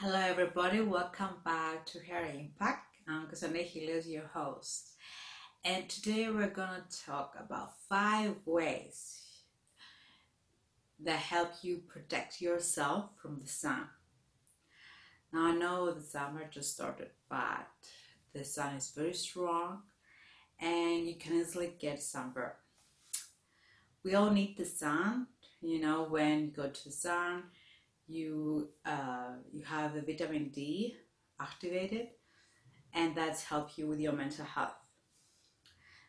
Hello everybody, welcome back to Hair Impact. I'm Kusane Helios, your host. And today we're gonna talk about 5 ways that help you protect yourself from the sun. Now I know the summer just started, but the sun is very strong and you can easily get sunburn. We all need the sun, you know, when you go to the sun, you have the vitamin D activated, and that's helped you with your mental health.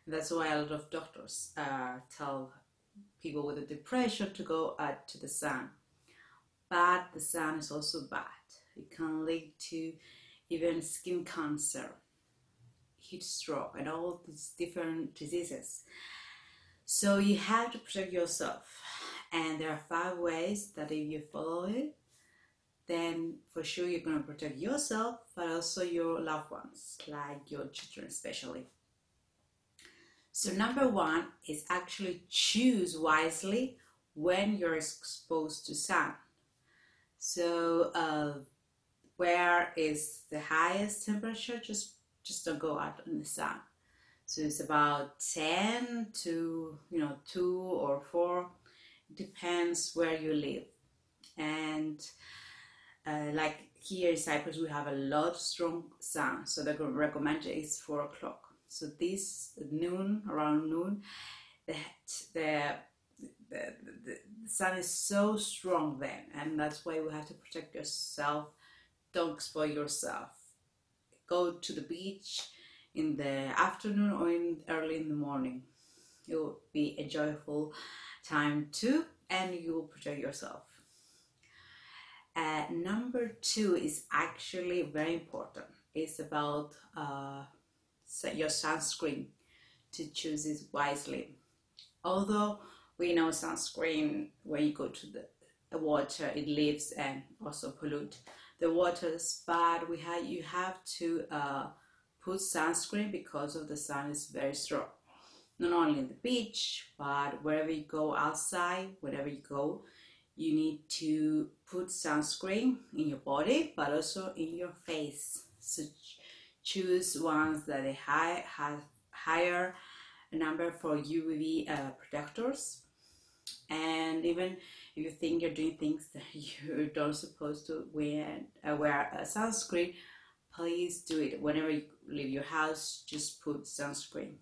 And that's why a lot of doctors tell people with a depression to go out to the sun. But the sun is also bad. It can lead to even skin cancer, heat stroke, and all these different diseases. So you have to protect yourself. And there are 5 ways that if you follow it, then for sure you're going to protect yourself, but also your loved ones, like your children especially. So number 1 is actually choose wisely when you're exposed to sun. So where is the highest temperature? Just don't go out in the sun. So it's about 10 to 2 or 4. Depends where you live, and like here in Cyprus we have a lot of strong sun, so the recommended is 4 o'clock. So this noon, around noon, the sun is so strong then, and that's why we have to protect yourself. Don't expose yourself. Go to the beach in the afternoon or early in the morning. It will be a joyful time too, and you will protect yourself. Number 2 is actually very important. It's about your sunscreen. To choose it wisely. Although we know sunscreen, when you go to the water, it leaves and also pollute the waters, but you have to put sunscreen because of the sun is very strong. Not only in the beach, but wherever you go outside, wherever you go, you need to put sunscreen in your body, but also in your face. So choose ones that have higher number for UV protectors. And even if you think you're doing things that you don't supposed to wear a sunscreen, please do it. Whenever you leave your house, just put sunscreen.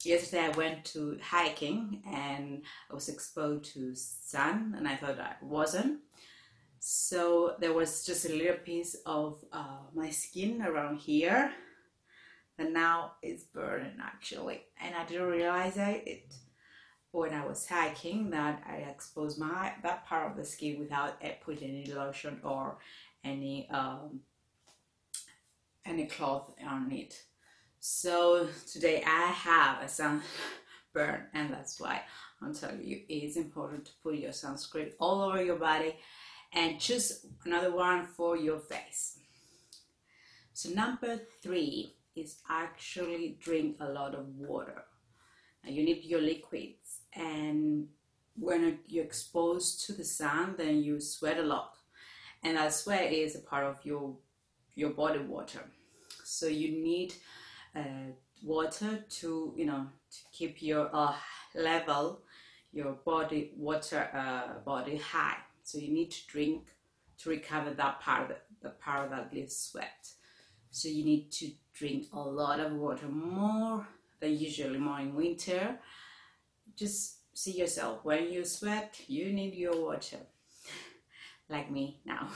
Yesterday I went to hiking and I was exposed to sun, and I thought I wasn't. So there was just a little piece of my skin around here, and now it's burning actually. And I didn't realize it when I was hiking that I exposed that part of the skin without putting any lotion or any cloth on it. So today I have a sunburn, and that's why I'm telling you it's important to put your sunscreen all over your body and choose another one for your face. So number 3 is actually drink a lot of water. Now you need your liquids, and when you're exposed to the sun, then you sweat a lot, and that sweat is a part of your body water. So you need water to to keep your your body water body high. So you need to drink to recover that part, the part that leaves sweat. So you need to drink a lot of water, more than usually, more in winter. Just see yourself, when you sweat you need your water, like me now.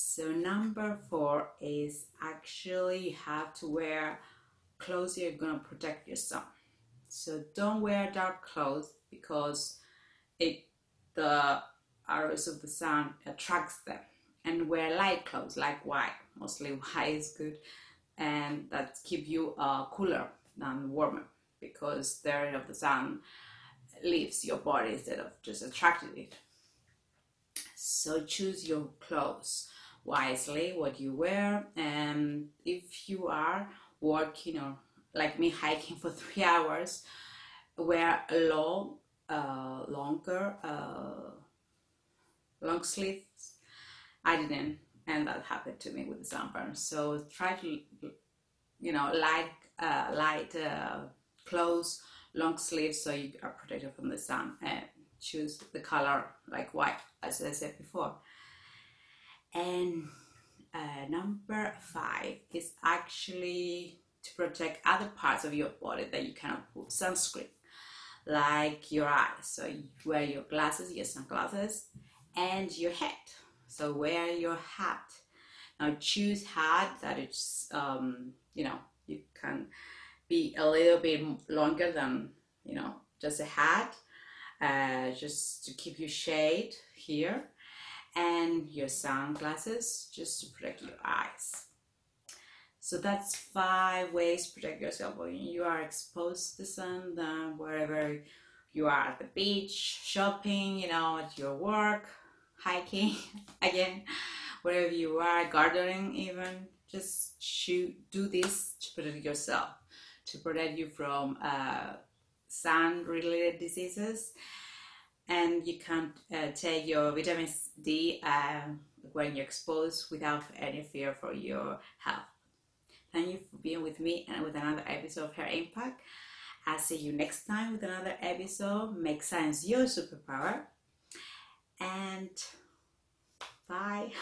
So number 4 is actually you have to wear clothes you're gonna protect yourself. So don't wear dark clothes because the arrows of the sun attracts them, and wear light clothes like white. Mostly white is good, and that keep you cooler than warmer, because the ray of the sun leaves your body instead of just attracting it. So choose your clothes wisely, what you wear. And if you are working or like me hiking for 3 hours, wear a long longer long sleeves. I didn't, and that happened to me with the jumper. So try to, you know, light clothes, long sleeves, so you are protected from the sun, and choose the color like white, as I said before. And number 5 is actually to protect other parts of your body that you cannot put sunscreen, like your eyes. So you wear your glasses, your sunglasses, and your head. So wear your hat. Now choose hat that it's you know, you can be a little bit longer than, you know, just a hat, just to keep your shade here, and your sunglasses just to protect your eyes. So that's 5 ways to protect yourself when you are exposed to the sun, wherever you are, at the beach, shopping, you know, at your work, hiking, again, wherever you are, gardening even. Just do this to protect yourself, to protect you from sun-related diseases. And you can take your vitamin D when you're exposed without any fear for your health. Thank you for being with me and with another episode of Hair Impact. I'll see you next time with another episode. Make science your superpower. And bye.